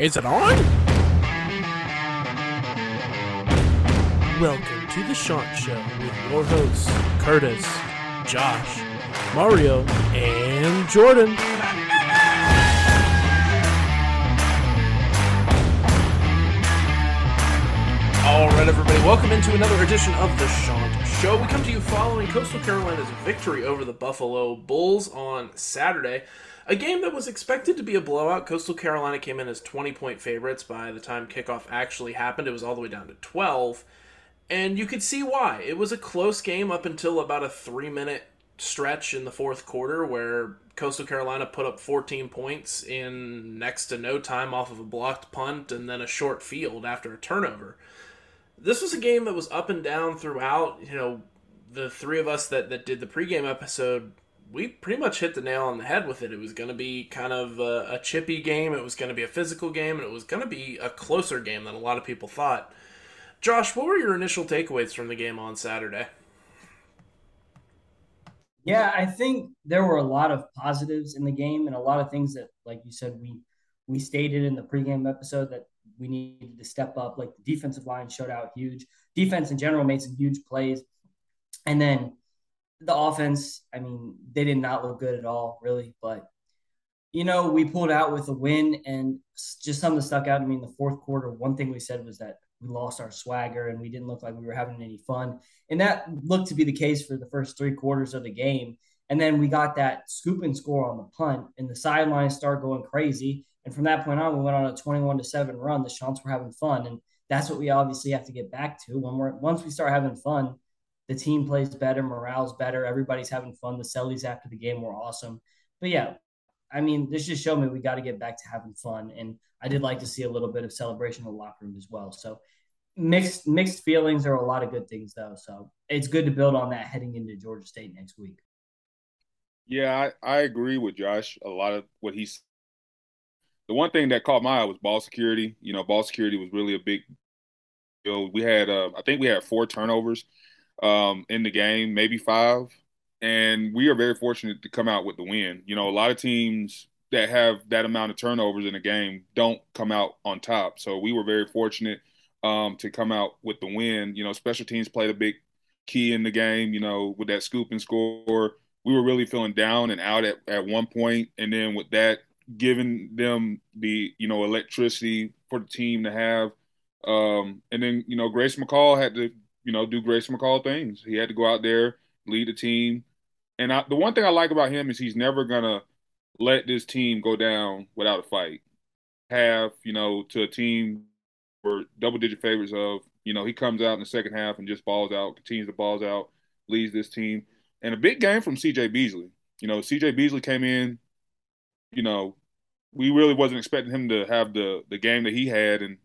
Is it on? Welcome to The Chant Show with your hosts, Curtis, Josh, Mario, and Jordan. All right, everybody, welcome into another edition of The Chant Show. We come to you following Coastal Carolina's victory over the Buffalo Bulls on Saturday. A game that was expected to be a blowout. Coastal Carolina came in as 20-point favorites. By the time kickoff actually happened, it was all the way down to 12. And you could see why. It was a close game up until about a 3-minute stretch in the fourth quarter where Coastal Carolina put up 14 points in next to no time off of a blocked punt and then a short field after a turnover. This was a game that was up and down throughout. You know, the three of us that did the pregame episode, we pretty much hit the nail on the head with it. It was going to be kind of a chippy game, it was going to be a physical game, and it was going to be a closer game than a lot of people thought. Josh, what were your initial takeaways from the game on Saturday? Yeah, I think there were a lot of positives in the game and a lot of things that, like you said, we stated in the pregame episode that we needed to step up. Like the defensive line showed out huge. Defense in general made some huge plays. And then the offense, I mean, they did not look good at all, really. But, you know, we pulled out with a win, and just something that stuck out to me in the fourth quarter, one thing we said was that we lost our swagger and we didn't look like we were having any fun. And that looked to be the case for the first three quarters of the game. And then we got that scoop and score on the punt, and the sidelines start going crazy. And from that point on, we went on a 21-7 run. The Chants were having fun, and that's what we obviously have to get back to. Once we start having fun, the team plays better, morale's better, everybody's having fun. The sellies after the game were awesome. But, yeah, I mean, this just showed me we got to get back to having fun, and I did like to see a little bit of celebration in the locker room as well. So mixed feelings. There are a lot of good things, though. So it's good to build on that heading into Georgia State next week. Yeah, I agree with Josh. A lot of what he's – the one thing that caught my eye was ball security. You know, ball security was really a big deal. We had I think we had 4 turnovers in the game, maybe 5, and we are very fortunate to come out with the win. You know, a lot of teams that have that amount of turnovers in a game don't come out on top, so we were very fortunate to come out with the win. You know, special teams played a big key in the game, you know, with that scoop and score. We were really feeling down and out at one point, and then with that, giving them the, you know, electricity for the team to have. And then, you know, Grayson McCall had to, you know, do Grayson McCall things. He had to go out there, lead the team. And the one thing I like about him is he's never going to let this team go down without a fight. Half, you know, to a team for double-digit favorites of, you know, he comes out in the second half and just balls out, continues to balls out, leads this team. And a big game from C.J. Beasley. You know, C.J. Beasley came in, you know, we really wasn't expecting him to have the game that he had, and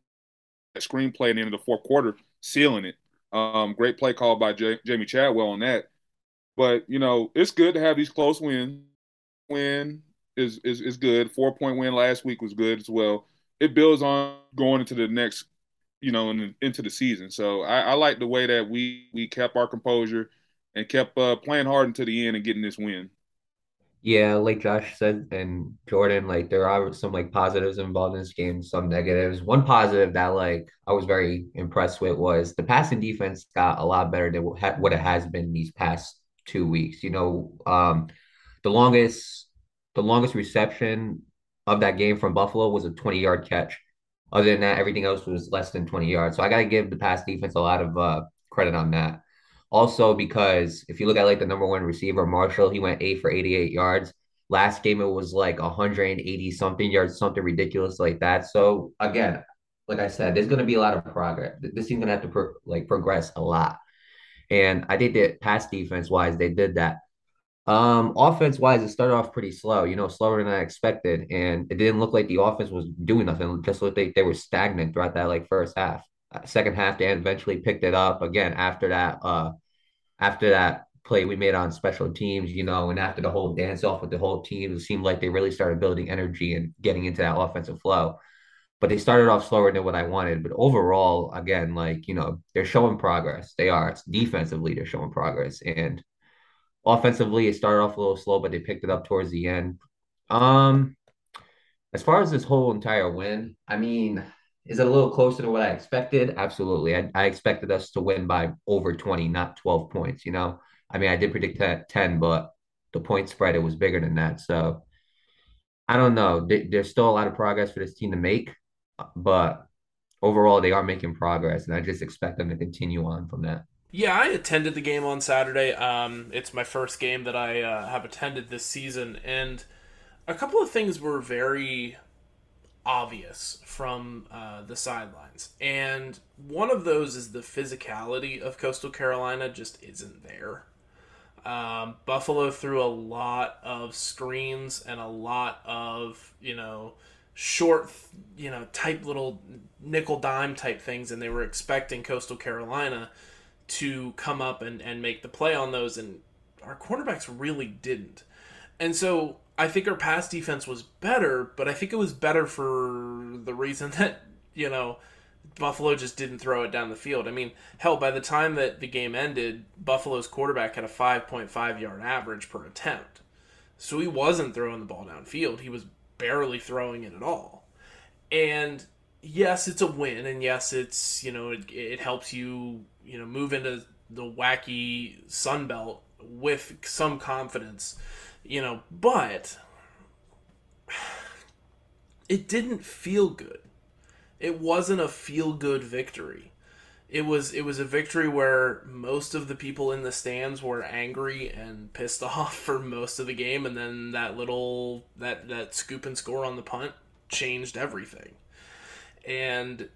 a screenplay at the end of the fourth quarter, sealing it. Great play call by Jamie Chadwell on that. But, you know, it's good to have these close wins. Win is good. 4-point win last week was good as well. It builds on going into the next, you know, into the season. So I like the way that we kept our composure and kept playing hard until the end and getting this win. Yeah, like Josh said, and Jordan, like, there are some, like, positives involved in this game, some negatives. One positive that, like, I was very impressed with was the passing defense got a lot better than what it has been these past 2 weeks. You know, the longest reception of that game from Buffalo was a 20-yard catch. Other than that, everything else was less than 20 yards. So I got to give the pass defense a lot of credit on that. Also, because if you look at, like, the number one receiver, Marshall, he went 8 for 88 yards. Last game, it was, like, 180-something yards, something ridiculous like that. So, again, like I said, there's going to be a lot of progress. This team's going to have to, progress a lot. And I think that pass defense-wise, they did that. Offense-wise, it started off pretty slow, you know, slower than I expected. And it didn't look like the offense was doing nothing. It just looked like they were stagnant throughout that, like, first half. Second half, they eventually picked it up again after that after that play we made on special teams, you know, and after the whole dance off with the whole team, it seemed like they really started building energy and getting into that offensive flow. But they started off slower than what I wanted. But overall, again, like, you know, they're showing progress. They are. It's defensively, they're showing progress. And offensively, it started off a little slow, but they picked it up towards the end. As far as this whole entire win, I mean, is it a little closer to what I expected? Absolutely. I expected us to win by over 20, not 12 points, you know? I mean, I did predict that 10, but the point spread, it was bigger than that. So I don't know. There's still a lot of progress for this team to make, but overall they are making progress, and I just expect them to continue on from that. Yeah, I attended the game on Saturday. It's my first game that I have attended this season, and a couple of things were very obvious from the sidelines. And one of those is the physicality of Coastal Carolina just isn't there. Buffalo threw a lot of screens and a lot of, you know, short, you know, type little nickel dime type things, and they were expecting Coastal Carolina to come up and make the play on those, and our quarterbacks really didn't. And so I think our pass defense was better, but I think it was better for the reason that, you know, Buffalo just didn't throw it down the field. I mean, hell, by the time that the game ended, Buffalo's quarterback had a 5.5 yard average per attempt. So he wasn't throwing the ball downfield. He was barely throwing it at all. And yes, it's a win. And yes, it's, you know, it helps you, you know, move into the wacky Sun Belt with some confidence, you know, but it didn't feel good. It wasn't a feel-good victory. It was a victory where most of the people in the stands were angry and pissed off for most of the game, and then that scoop and score on the punt changed everything. And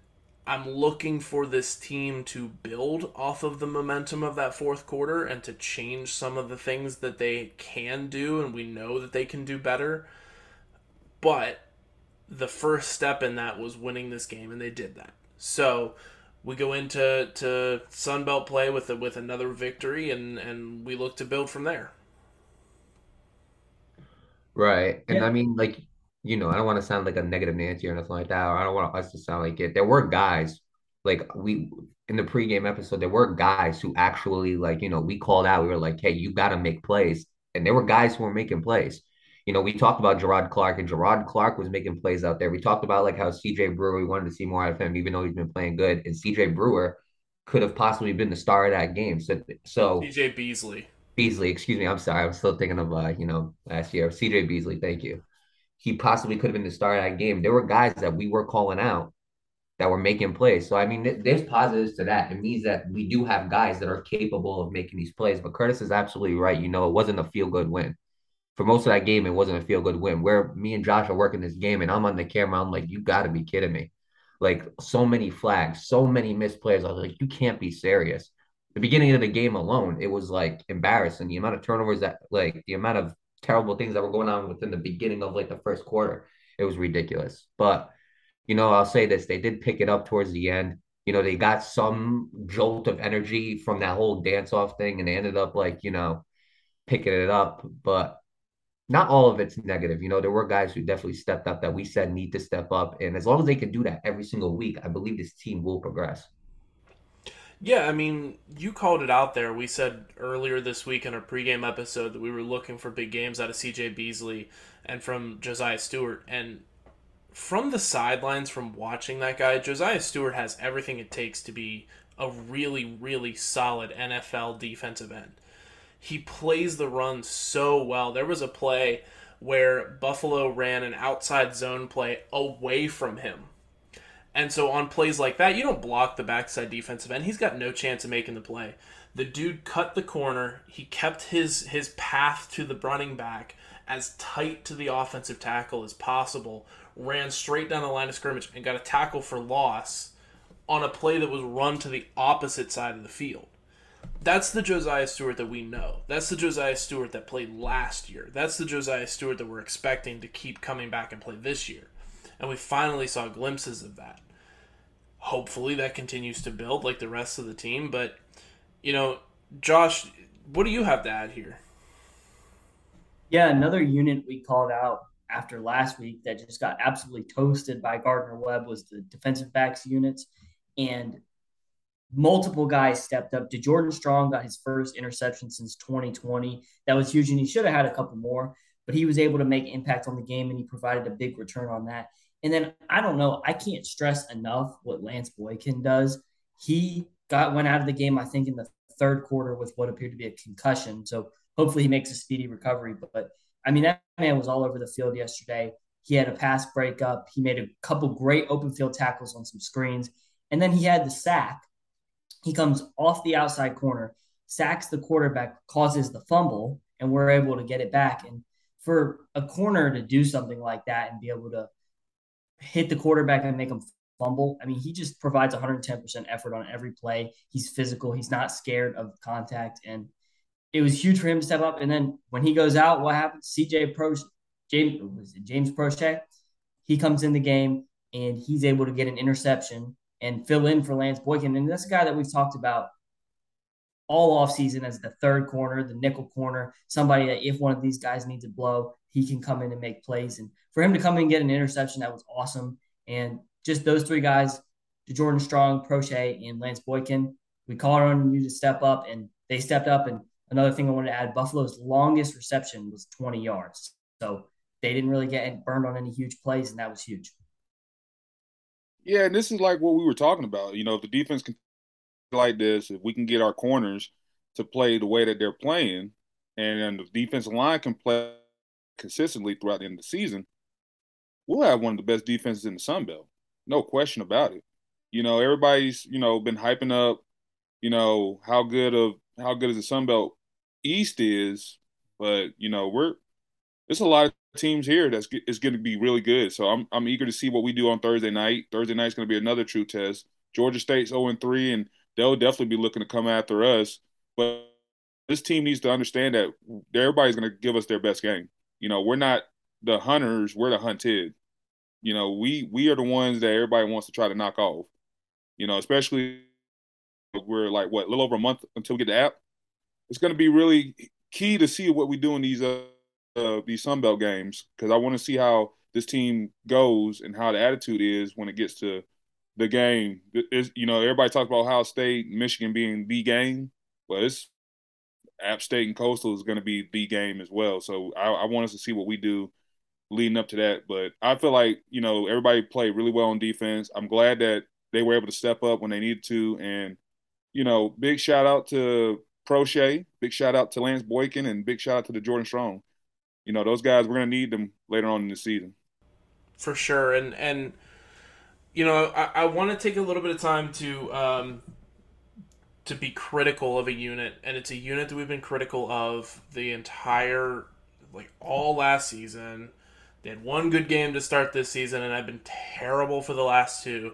I'm looking for this team to build off of the momentum of that fourth quarter and to change some of the things that they can do, and we know that they can do better. But the first step in that was winning this game, and they did that. So we go into Sunbelt play with another victory, and we look to build from there. Right. And yeah. I mean, like, you know, I don't want to sound like a negative Nancy or nothing like that, or I don't want us to sound like it. There were guys, like, we in the pregame episode, there were guys who actually, like, you know, we called out. We were like, hey, you got to make plays. And there were guys who were making plays. You know, we talked about Gerard Clark, and Gerard Clark was making plays out there. We talked about, like, how C.J. Brewer, we wanted to see more out of him, even though he's been playing good. And C.J. Brewer could have possibly been the star of that game. So C.J. Beasley, excuse me. I'm sorry. I was still thinking of, you know, last year. C.J. Beasley, thank you. He possibly could have been the star of that game. There were guys that we were calling out that were making plays. So, I mean, there's positives to that. It means that we do have guys that are capable of making these plays. But Curtis is absolutely right. You know, it wasn't a feel-good win. For most of that game, it wasn't a feel-good win. Where me and Josh are working this game, and I'm on the camera, I'm like, you got to be kidding me. Like, so many flags, so many misplays. I was like, you can't be serious. The beginning of the game alone, it was, like, embarrassing. The amount of turnovers that, like, the amount of terrible things that were going on within the beginning of, like, the first quarter, it was ridiculous. But, you know, I'll say this. They did pick it up towards the end. You know, they got some jolt of energy from that whole dance-off thing, and they ended up, like, you know, picking it up. But not all of it's negative. You know, there were guys who definitely stepped up that we said need to step up. And as long as they can do that every single week, I believe this team will progress. Yeah, I mean, you called it out there. We said earlier this week in our pregame episode that we were looking for big games out of C.J. Beasley and from Josiah Stewart. And from the sidelines, from watching that guy, Josiah Stewart has everything it takes to be a really, really solid NFL defensive end. He plays the run so well. There was a play where Buffalo ran an outside zone play away from him. And so on plays like that, you don't block the backside defensive end. He's got no chance of making the play. The dude cut the corner. He kept his path to the running back as tight to the offensive tackle as possible, ran straight down the line of scrimmage, and got a tackle for loss on a play that was run to the opposite side of the field. That's the Josiah Stewart that we know. That's the Josiah Stewart that played last year. That's the Josiah Stewart that we're expecting to keep coming back and play this year. And we finally saw glimpses of that. Hopefully that continues to build like the rest of the team. But, you know, Josh, what do you have to add here? Yeah, another unit we called out after last week that just got absolutely toasted by Gardner-Webb was the defensive backs units. And multiple guys stepped up. DeJordan Strong got his first interception since 2020. That was huge, and he should have had a couple more. but he was able to make impact on the game, and he provided a big return on that. And then I don't know, I can't stress enough what Lance Boykin does. He went out of the game, I think, in the third quarter with what appeared to be a concussion. So hopefully he makes a speedy recovery. But I mean, that man was all over the field yesterday. He had a pass breakup. He made a couple great open field tackles on some screens. And then he had the sack. He comes off the outside corner, sacks the quarterback, causes the fumble, and we're able to get it back. And for a corner to do something like that and be able to hit the quarterback and make him fumble, I mean, he just provides 110% effort on every play. He's physical. He's not scared of contact. And it was huge for him to step up. And then when he goes out, what happens? C.J. Proche, James Proche, he comes in the game, and he's able to get an interception and fill in for Lance Boykin. And that's a guy that we've talked about all offseason as the third corner, the nickel corner, somebody that if one of these guys needs a blow, he can come in and make plays. And for him to come in and get an interception, that was awesome. And just those three guys, DeJordan Strong, Proche, and Lance Boykin, we called on you to step up, and they stepped up. And another thing I wanted to add, Buffalo's longest reception was 20 yards. So they didn't really get burned on any huge plays, and that was huge. Yeah, and this is like what we were talking about. You know, if the defense can play like this, if we can get our corners to play the way that they're playing, and the defensive line can play consistently throughout the end of the season, we'll have one of the best defenses in the Sun Belt. No question about it. You know, everybody's, you know, been hyping up, you know, how good is the Sun Belt East is, but you know, there's a lot of teams here that's going to be really good. So I'm eager to see what we do on Thursday night. Thursday night's going to be another true test. Georgia State's 0-3, and they'll definitely be looking to come after us. But this team needs to understand that everybody's going to give us their best game. You know, we're not the hunters, we're the hunted. You know, we are the ones that everybody wants to try to knock off. You know, especially we're like, a little over a month until we get the app. It's going to be really key to see what we do in these Sun Belt games, because I want to see how this team goes and how the attitude is when it gets to the game. You know, everybody talks about Ohio State, Michigan being the game. Well, it's App State and Coastal is going to be the game as well. So I want us to see what we do leading up to that. But I feel like, you know, everybody played really well on defense. I'm glad that they were able to step up when they needed to. And, you know, big shout out to Proche, big shout out to Lance Boykin, and big shout out to DeJordan Strong. You know, those guys, we're going to need them later on in the season. For sure. And you know, I want to take a little bit of time to be critical of a unit. And it's a unit that we've been critical of the entire, like, all last season. They had one good game to start this season, and I've been terrible for the last two.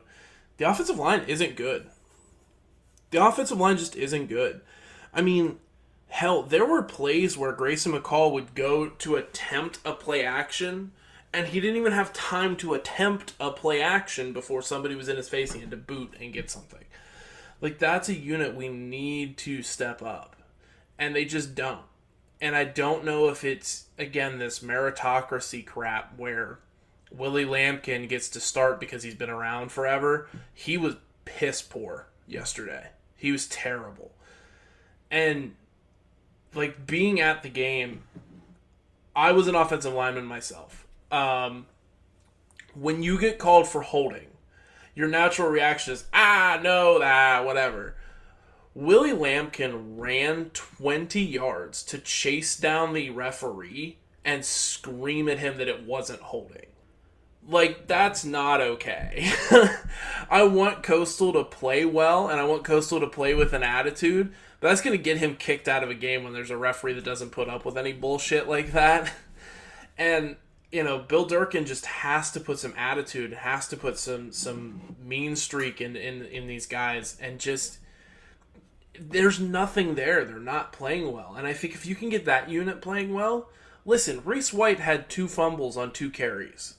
The offensive line isn't good. The offensive line just isn't good. I mean, hell, there were plays where Grayson McCall would go to attempt a play action, and he didn't even have time to attempt a play action before somebody was in his face and he had to boot and get something. Like, that's a unit we need to step up, and they just don't. And I don't know if it's, again, this meritocracy crap where Willie Lampkin gets to start because he's been around forever. He was piss poor yesterday. He was terrible. And like, being at the game, I was an offensive lineman myself. When you get called for holding, your natural reaction is, whatever. Willie Lampkin ran 20 yards to chase down the referee and scream at him that it wasn't holding. Like, that's not okay. I want Coastal to play well, and I want Coastal to play with an attitude. That's going to get him kicked out of a game when there's a referee that doesn't put up with any bullshit like that. And, you know, Bill Durkin just has to put some attitude, has to put some mean streak in these guys. And just, there's nothing there. They're not playing well. And I think if you can get that unit playing well, listen, Reese White had 2 fumbles on 2 carries.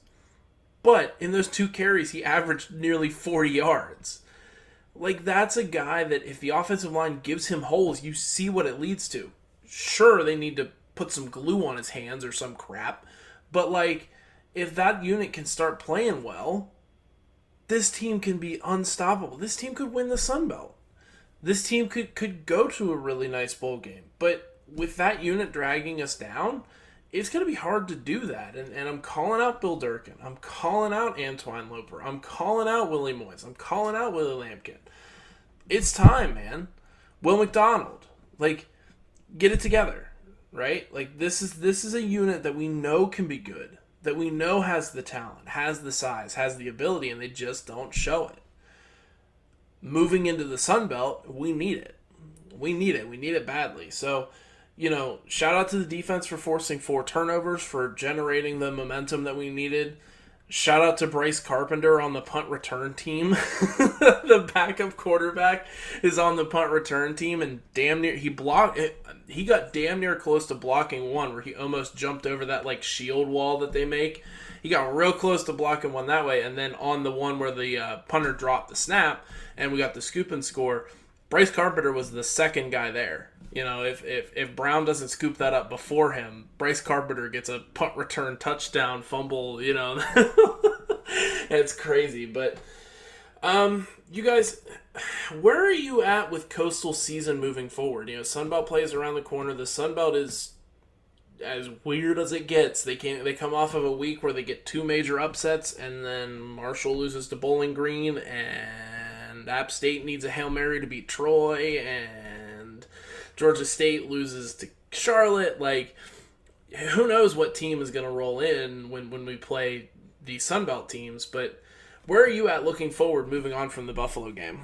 But in those 2 carries, he averaged nearly 40 yards. Like, that's a guy that if the offensive line gives him holes, you see what it leads to. Sure, they need to put some glue on his hands or some crap, but, like, if that unit can start playing well, this team can be unstoppable. This team could win the Sun Belt. This team could go to a really nice bowl game. But with that unit dragging us down, it's going to be hard to do that. And I'm calling out Bill Durkin. I'm calling out Antoine Loper. I'm calling out Willie Moyes. I'm calling out Willie Lampkin. It's time, man. Will McDonald, like, get it together, right? Like, this is a unit that we know can be good, that we know has the talent, has the size, has the ability, and they just don't show it. Moving into the Sun Belt, we need it. We need it. We need it badly. So, you know, shout out to the defense for forcing 4 turnovers, for generating the momentum that we needed. Shout out to Bryce Carpenter on the punt return team. The backup quarterback is on the punt return team, and damn near he got damn near close to blocking one where he almost jumped over that like shield wall that they make. He got real close to blocking one that way, and then on the one where the punter dropped the snap and we got the scoop and score, Bryce Carpenter was the second guy there. You know, if Brown doesn't scoop that up before him, Bryce Carpenter gets a punt return touchdown fumble, you know. It's crazy. But you guys, where are you at with Coastal season moving forward? You know, Sunbelt plays around the corner. The Sunbelt is as weird as it gets. They come off of a week where they get 2 major upsets, and then Marshall loses to Bowling Green, and App State needs a Hail Mary to beat Troy, and Georgia State loses to Charlotte. Like, who knows what team is going to roll in when we play the Sunbelt teams. But where are you at looking forward, moving on from the Buffalo game?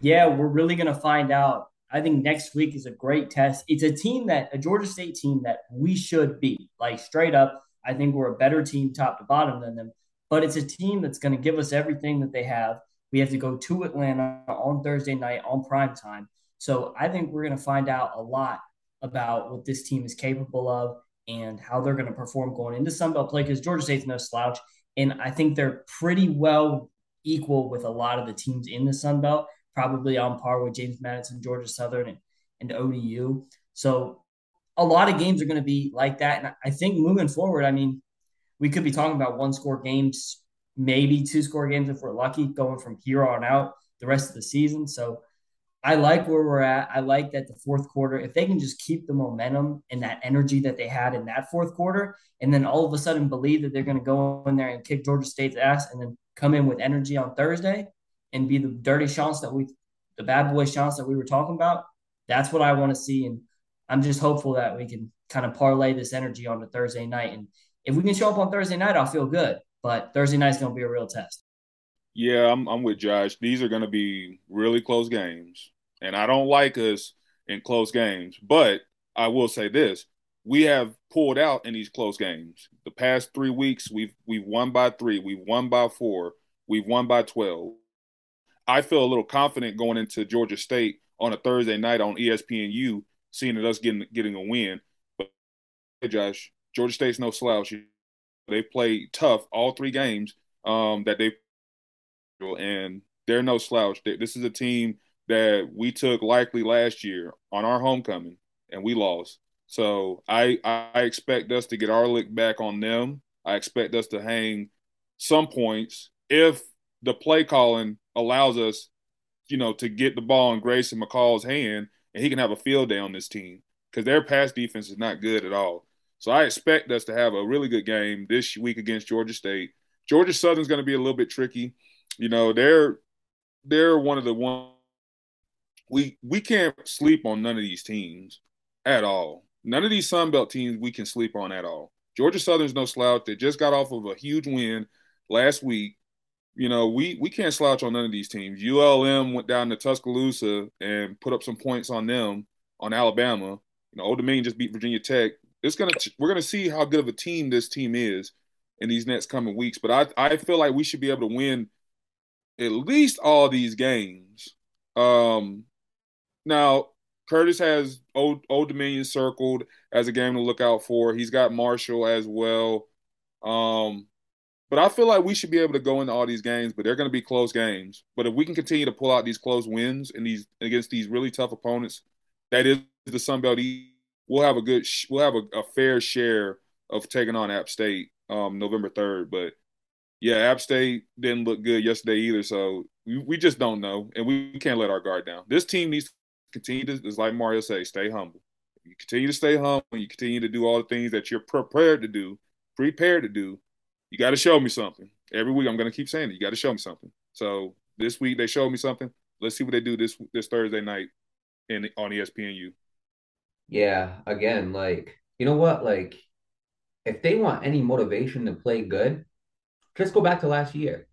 Yeah, we're really going to find out. I think next week is a great test. It's a Georgia State team that we should beat. Like, straight up, I think we're a better team top to bottom than them. But it's a team that's going to give us everything that they have. We have to go to Atlanta on Thursday night on prime time. So I think we're going to find out a lot about what this team is capable of and how they're going to perform going into Sunbelt play, because Georgia State's no slouch. And I think they're pretty well equal with a lot of the teams in the Sunbelt, probably on par with James Madison, Georgia Southern, and ODU. So a lot of games are going to be like that. And I think moving forward, I mean, we could be talking about 1-score games, maybe 2-score games if we're lucky, going from here on out the rest of the season. So I like where we're at. I like that the fourth quarter, if they can just keep the momentum and that energy that they had in that fourth quarter, and then all of a sudden believe that they're going to go in there and kick Georgia State's ass, and then come in with energy on Thursday and be the dirty shots the bad boy shots that we were talking about, that's what I want to see. And I'm just hopeful that we can kind of parlay this energy onto Thursday night. And if we can show up on Thursday night, I'll feel good. But Thursday night's going to be a real test. Yeah, I'm with Josh. These are going to be really close games, and I don't like us in close games. But I will say this: we have pulled out in these close games. The past 3 weeks, we've won by 3, we've won by 4, we've won by 12. I feel a little confident going into Georgia State on a Thursday night on ESPNU, seeing us getting a win. But hey, Josh, Georgia State's no slouch. They played tough all 3 games that they've. And they're no slouch. This is a team that we took likely last year on our homecoming, and we lost. So I expect us to get our lick back on them. I expect us to hang some points if the play calling allows us, you know, to get the ball in Grayson McCall's hand, and he can have a field day on this team, because their pass defense is not good at all. So I expect us to have a really good game this week against Georgia State. Georgia Southern's going to be a little bit tricky. You know, they're one of the ones we can't sleep on. None of these teams at all. None of these Sunbelt teams we can sleep on at all. Georgia Southern's no slouch. They just got off of a huge win last week. You know, we can't slouch on none of these teams. ULM went down to Tuscaloosa and put up some points on them, on Alabama. You know, Old Dominion just beat Virginia Tech. We're gonna see how good of a team this team is in these next coming weeks. But I feel like we should be able to win at least all these games. Now, Curtis has Old Dominion circled as a game to look out for. He's got Marshall as well. But I feel like we should be able to go into all these games, but they're going to be close games. But if we can continue to pull out these close wins and these against these really tough opponents, that is the Sunbelt East, we'll have a fair share of taking on App State November 3rd. But yeah, App State didn't look good yesterday either, so we just don't know, and we can't let our guard down. This team needs to continue to, as like Mario says, stay humble. you continue to stay humble, you continue to do all the things that you're prepared to do, you got to show me something. Every week I'm going to keep saying it. You got to show me something. So this week they showed me something. Let's see what they do this Thursday night on ESPNU. Yeah, again, like, you know what? Like, if they want any motivation to play good, just go back to last year.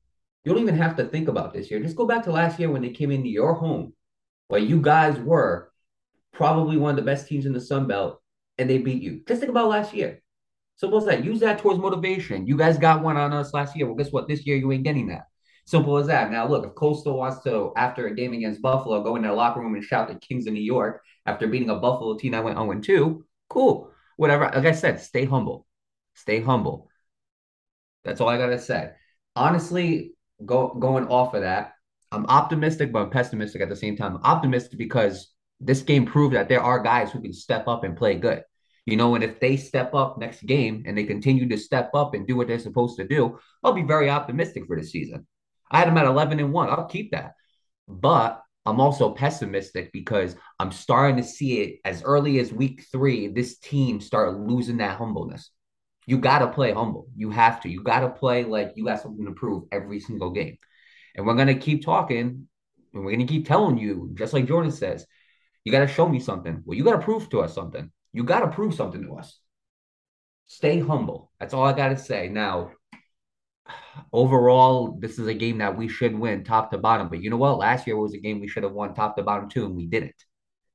You don't even have to think about this year. Just go back to last year when they came into your home, where you guys were probably one of the best teams in the Sun Belt, and they beat you. Just think about last year. Simple as that. Use that towards motivation. You guys got one on us last year. Well, guess what? This year you ain't getting that. Simple as that. Now, look, if Coastal wants to, after a game against Buffalo, go in their locker room and shout the Kings of New York after beating a Buffalo team that went 0-2, cool. Whatever. Like I said, stay humble. Stay humble. That's all I got to say. Honestly, going off of that, I'm optimistic, but I'm pessimistic at the same time. I'm optimistic because this game proved that there are guys who can step up and play good. You know, and if they step up next game and they continue to step up and do what they're supposed to do, I'll be very optimistic for this season. I had them at 11-1. I'll keep that. But I'm also pessimistic because I'm starting to see it as early as week 3, this team start losing that humbleness. You got to play humble. You have to. You got to play like you got something to prove every single game. And we're going to keep talking and we're going to keep telling you, just like Jordan says, you got to show me something. Well, you got to prove to us something. You got to prove something to us. Stay humble. That's all I got to say. Now, overall, this is a game that we should win top to bottom. But you know what? Last year was a game we should have won top to bottom too, and we didn't.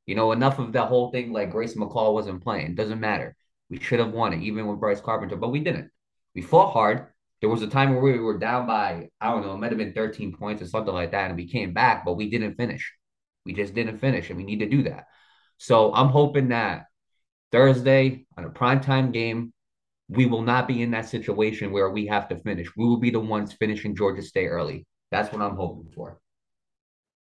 You know, enough of that whole thing like Grayson McCall wasn't playing. Doesn't matter. We should have won it, even with Bryce Carpenter, but we didn't. We fought hard. There was a time where we were down by, I don't know, it might have been 13 points or something like that, and we came back, but we didn't finish. We just didn't finish, and we need to do that. So I'm hoping that Thursday on a primetime game, we will not be in that situation where we have to finish. We will be the ones finishing Georgia State early. That's what I'm hoping for.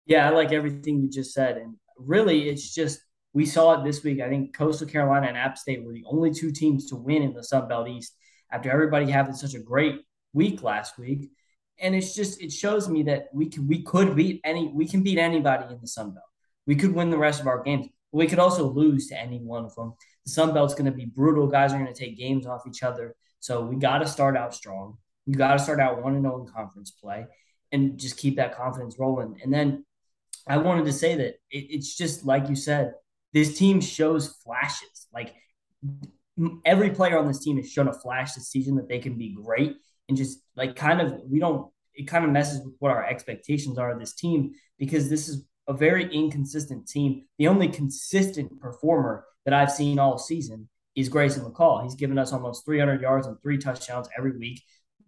Yeah, I like everything you just said. And really, it's just we saw it this week. I think Coastal Carolina and App State were the only two teams to win in the Sun Belt East after everybody having such a great week last week. And it's just it shows me that we can beat anybody in the Sun Belt. We could win the rest of our games. But we could also lose to any one of them. The Sun Belt's going to be brutal. Guys are going to take games off each other. So we got to start out strong. You got to start out 1-0 in conference play and just keep that confidence rolling. And then I wanted to say that it's just like you said, this team shows flashes. Like every player on this team has shown a flash this season that they can be great. And just like it kind of messes with what our expectations are of this team because this is a very inconsistent team. The only consistent performer that I've seen all season is Grayson McCall. He's given us almost 300 yards and 3 touchdowns every week,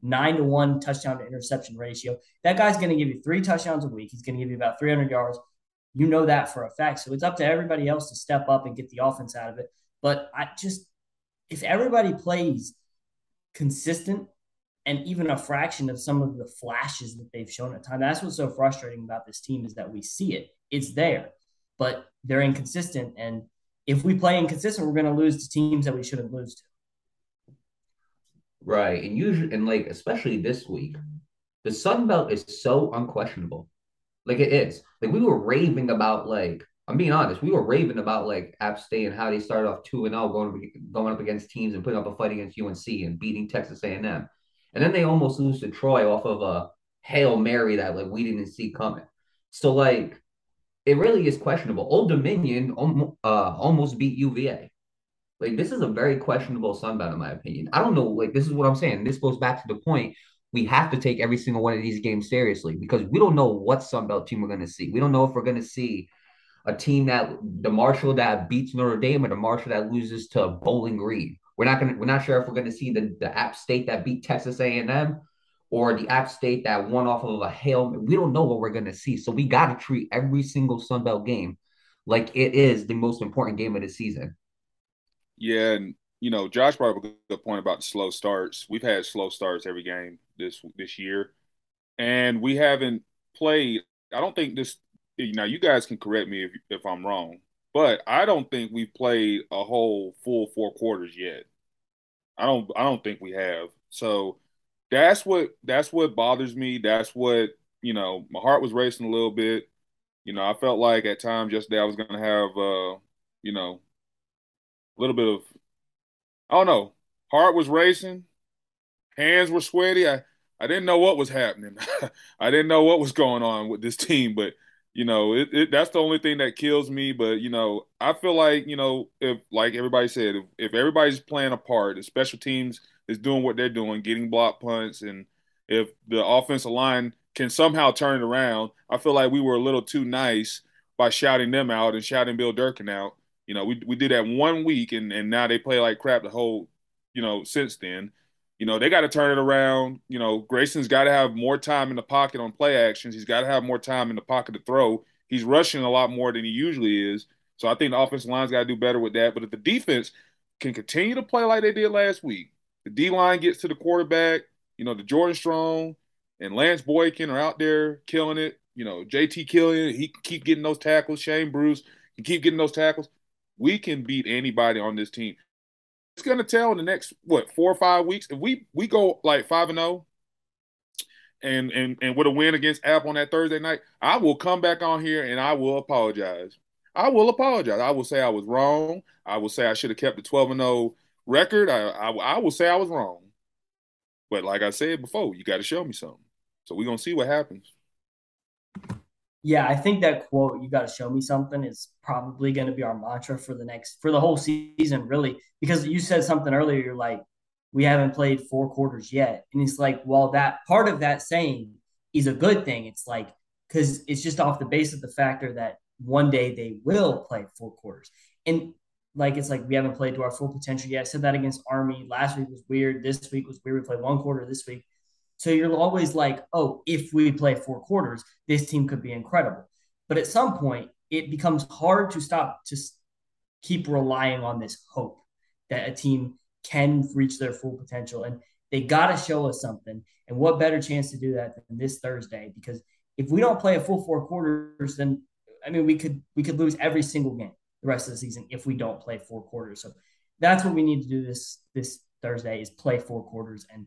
9-to-1 touchdown to interception ratio. That guy's going to give you 3 touchdowns a week. He's going to give you about 300 yards. You know that for a fact. So it's up to everybody else to step up and get the offense out of it. But if everybody plays consistent and even a fraction of some of the flashes that they've shown at times, that's what's so frustrating about this team is that we see it. It's there, but they're inconsistent. And if we play inconsistent, we're going to lose to teams that we shouldn't lose to. Right. And usually, and like, especially this week, the Sun Belt is so unquestionable. Like it is. Like we were raving about, like, I'm being honest, we were raving about like App State and how they started off 2-0 going up against teams and putting up a fight against UNC and beating Texas A&M. And then they almost lose to Troy off of a Hail Mary that like we didn't see coming. So like it really is questionable. Old Dominion almost beat UVA. Like this is a very questionable Sun Belt in my opinion. I don't know, like this is what I'm saying. This goes back to the point. We have to take every single one of these games seriously because we don't know what Sun Belt team we're going to see. We don't know if we're going to see a team that the Marshall that beats Notre Dame or the Marshall that loses to Bowling Green. We're not sure if we're going to see the App State that beat Texas A&M or the App State that won off of a Hail. We don't know what we're going to see. So we got to treat every single Sun Belt game like it is the most important game of the season. Yeah, and you know, Josh brought up a good point about the slow starts. We've had slow starts every game this year, and we haven't played. I don't think this. Now, you guys can correct me if I'm wrong, but I don't think we've played a whole full 4 quarters yet. I don't think we have. So that's what bothers me. That's what, you know, my heart was racing a little bit. You know, I felt like at times yesterday I was going to have, you know, a little bit of, I don't know, heart was racing, hands were sweaty. I didn't know what was happening. I didn't know what was going on with this team, but, you know, that's the only thing that kills me. But, you know, I feel like, you know, if, like everybody said, if everybody's playing a part, if special teams is doing what they're doing, getting block punts, and if the offensive line can somehow turn it around, I feel like we were a little too nice by shouting them out and shouting Bill Durkin out. You know, we did that 1 week, and now they play like crap the whole, you know, since then. You know, they got to turn it around. You know, Grayson's got to have more time in the pocket on play actions. He's got to have more time in the pocket to throw. He's rushing a lot more than he usually is. So I think the offensive line's got to do better with that. But if the defense can continue to play like they did last week, the D-line gets to the quarterback, you know, DeJordan Strong and Lance Boykin are out there killing it. You know, JT Killian, he can keep getting those tackles. Shane Bruce can keep getting those tackles. We can beat anybody on this team. It's going to tell in the next, what, 4 or 5 weeks. If we go like 5-0 and with a win against App on that Thursday night, I will come back on here and I will apologize. I will apologize. I will say I was wrong. I will say I should have kept the 12-0 record. I will say I was wrong. But like I said before, you got to show me something. So we're going to see what happens. Yeah, I think that quote, you got to show me something, is probably going to be our mantra for the whole season, really, because you said something earlier. You're like, we haven't played 4 quarters yet. And it's like, well, that part of that saying is a good thing. It's like, because it's just off the base of the factor that one day they will play 4 quarters. And like, it's like, we haven't played to our full potential yet. I said that against Army. Last week was weird. This week was weird. We played 1 quarter this week. So you're always like, oh, if we play 4 quarters, this team could be incredible. But at some point, it becomes hard to stop to keep relying on this hope that a team can reach their full potential. And they got to show us something. And what better chance to do that than this Thursday? Because if we don't play a full 4 quarters, then, I mean, we could lose every single game the rest of the season if we don't play 4 quarters. So that's what we need to do this Thursday, is play 4 quarters, and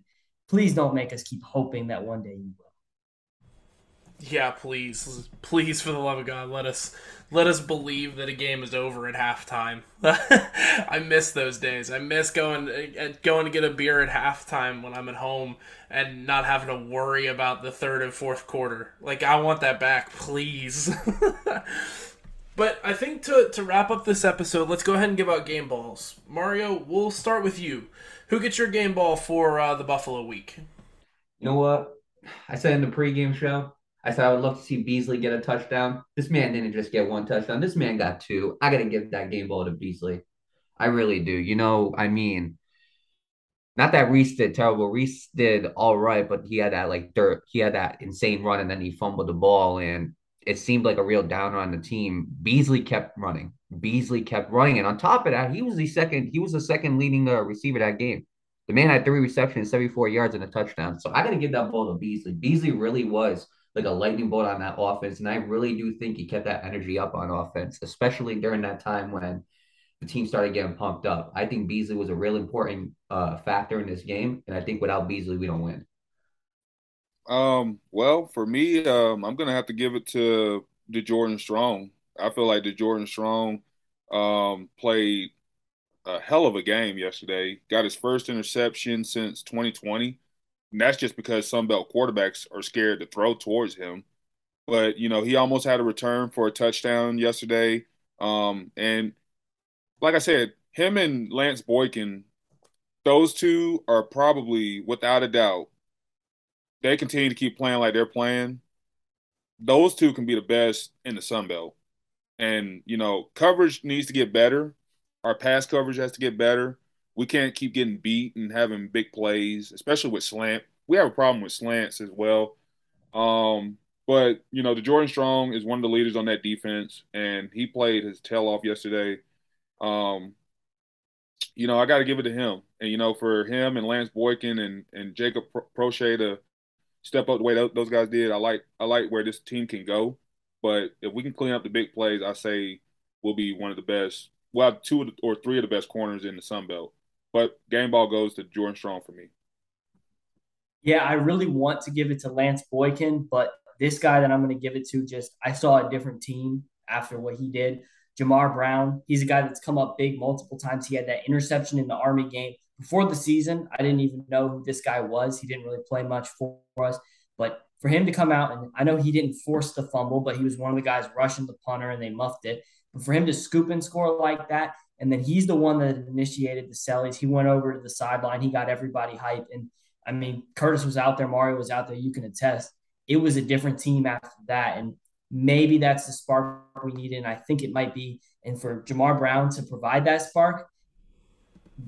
please don't make us keep hoping that one day you will. Yeah, please. Please, for the love of God, let us believe that a game is over at halftime. I miss those days. I miss going to get a beer at halftime when I'm at home and not having to worry about the third and fourth quarter. Like, I want that back, please. But I think to wrap up this episode, let's go ahead and give out game balls. Mario, we'll start with you. Who gets your game ball for the Buffalo week? You know what? I said in the pregame show, I said I would love to see Beasley get a touchdown. This man didn't just get one touchdown. This man got 2. I got to give that game ball to Beasley. I really do. You know, I mean, not that Reese did terrible. Reese did all right, but he had that, like, dirt. He had that insane run, and then he fumbled the ball, and it seemed like a real downer on the team. Beasley kept running. And on top of that, he was the second leading receiver that game. The man had 3 receptions, 74 yards, and a touchdown. So I got to give that ball to Beasley. Beasley really was like a lightning bolt on that offense, and I really do think he kept that energy up on offense, especially during that time when the team started getting pumped up. I think Beasley was a real important factor in this game, and I think without Beasley, we don't win. Well, for me, I'm going to have to give it to DeJordan Strong. I feel like DeJordan Strong played a hell of a game yesterday. Got his first interception since 2020. And that's just because Sunbelt quarterbacks are scared to throw towards him. But, you know, he almost had a return for a touchdown yesterday. And like I said, him and Lance Boykin, those two are probably, without a doubt, they continue to keep playing like they're playing, those two can be the best in the Sun Belt. And, you know, coverage needs to get better. Our pass coverage has to get better. We can't keep getting beat and having big plays, especially with slant. We have a problem with slants as well. But, you know, DeJordan Strong is one of the leaders on that defense, and he played his tail off yesterday. You know, I got to give it to him. And, you know, for him and Lance Boykin and Jacob Proche to step up the way those guys did, I like where this team can go. But if we can clean up the big plays, I say we'll be one of the best. We'll have 2 or 3 of the best corners in the Sun Belt. But game ball goes to Jordan Strong for me. Yeah, I really want to give it to Lance Boykin, but this guy that I'm going to give it to, I saw a different team after what he did. Jamar Brown, he's a guy that's come up big multiple times. He had that interception in the Army game. Before the season, I didn't even know who this guy was. He didn't really play much for us. But for him to come out, and I know he didn't force the fumble, but he was one of the guys rushing the punter, and they muffed it. But for him to scoop and score like that, and then he's the one that initiated the sellies. He went over to the sideline. He got everybody hyped. And, I mean, Curtis was out there. Mario was out there. You can attest. It was a different team after that. And maybe that's the spark we needed, and I think it might be. And for Jamar Brown to provide that spark,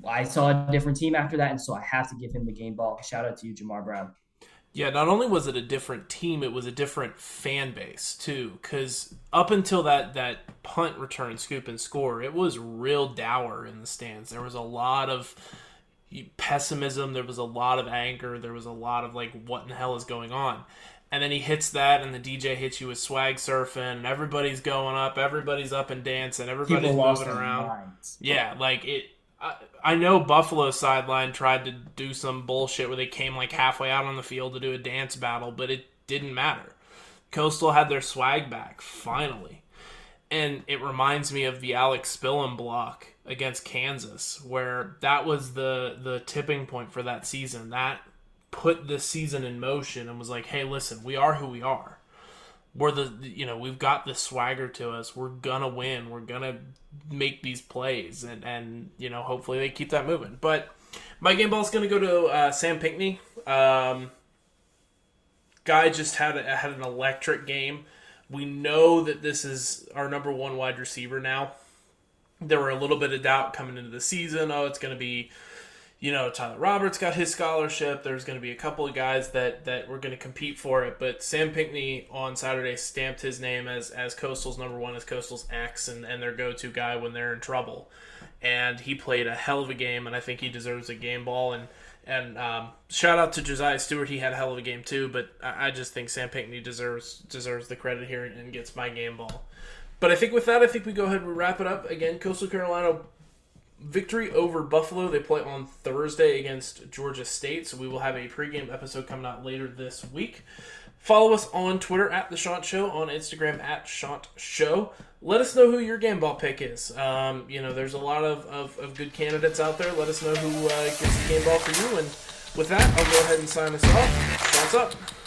I saw a different team after that, and so I have to give him the game ball. Shout out to you, Jamar Brown. Yeah, not only was it a different team, it was a different fan base too, because up until that punt return, scoop and score, it was real dour in the stands. There was a lot of pessimism. There was a lot of anger. There was a lot of like, what in the hell is going on? And then he hits that, and the DJ hits you with swag surfing, and everybody's going up, everybody's up and dancing, everybody's moving around. Lines. Yeah, like it. I know Buffalo sideline tried to do some bullshit where they came like halfway out on the field to do a dance battle, but it didn't matter. Coastal had their swag back, finally. And it reminds me of the Alex Spillum block against Kansas, where that was the tipping point for that season. That put the season in motion and was like, hey, listen, we are who we are. We're we've got the swagger to us. We're gonna win. We're gonna make these plays, and hopefully they keep that moving. But my game ball's gonna go to Sam Pinckney. Guy just had an electric game. We know that this is our number one wide receiver now. There were a little bit of doubt coming into the season. Oh, it's gonna be. Tyler Roberts got his scholarship. There's going to be a couple of guys that were going to compete for it. But Sam Pinckney on Saturday stamped his name as Coastal's number one, as Coastal's X, and their go-to guy when they're in trouble. And he played a hell of a game, and I think he deserves a game ball. And shout out to Josiah Stewart. He had a hell of a game too, but I just think Sam Pinckney deserves the credit here and gets my game ball. But I think with that, we go ahead and wrap it up. Again, Coastal Carolina victory over Buffalo. They play on Thursday against Georgia State, so we will have a pregame episode coming out later this week. Follow us on Twitter at The Chant Show, on Instagram at Chant Show. Let us know who your game ball pick is. There's a lot of good candidates out there. Let us know who gets the game ball for you. And with that, I'll go ahead and sign us off. Chant's up.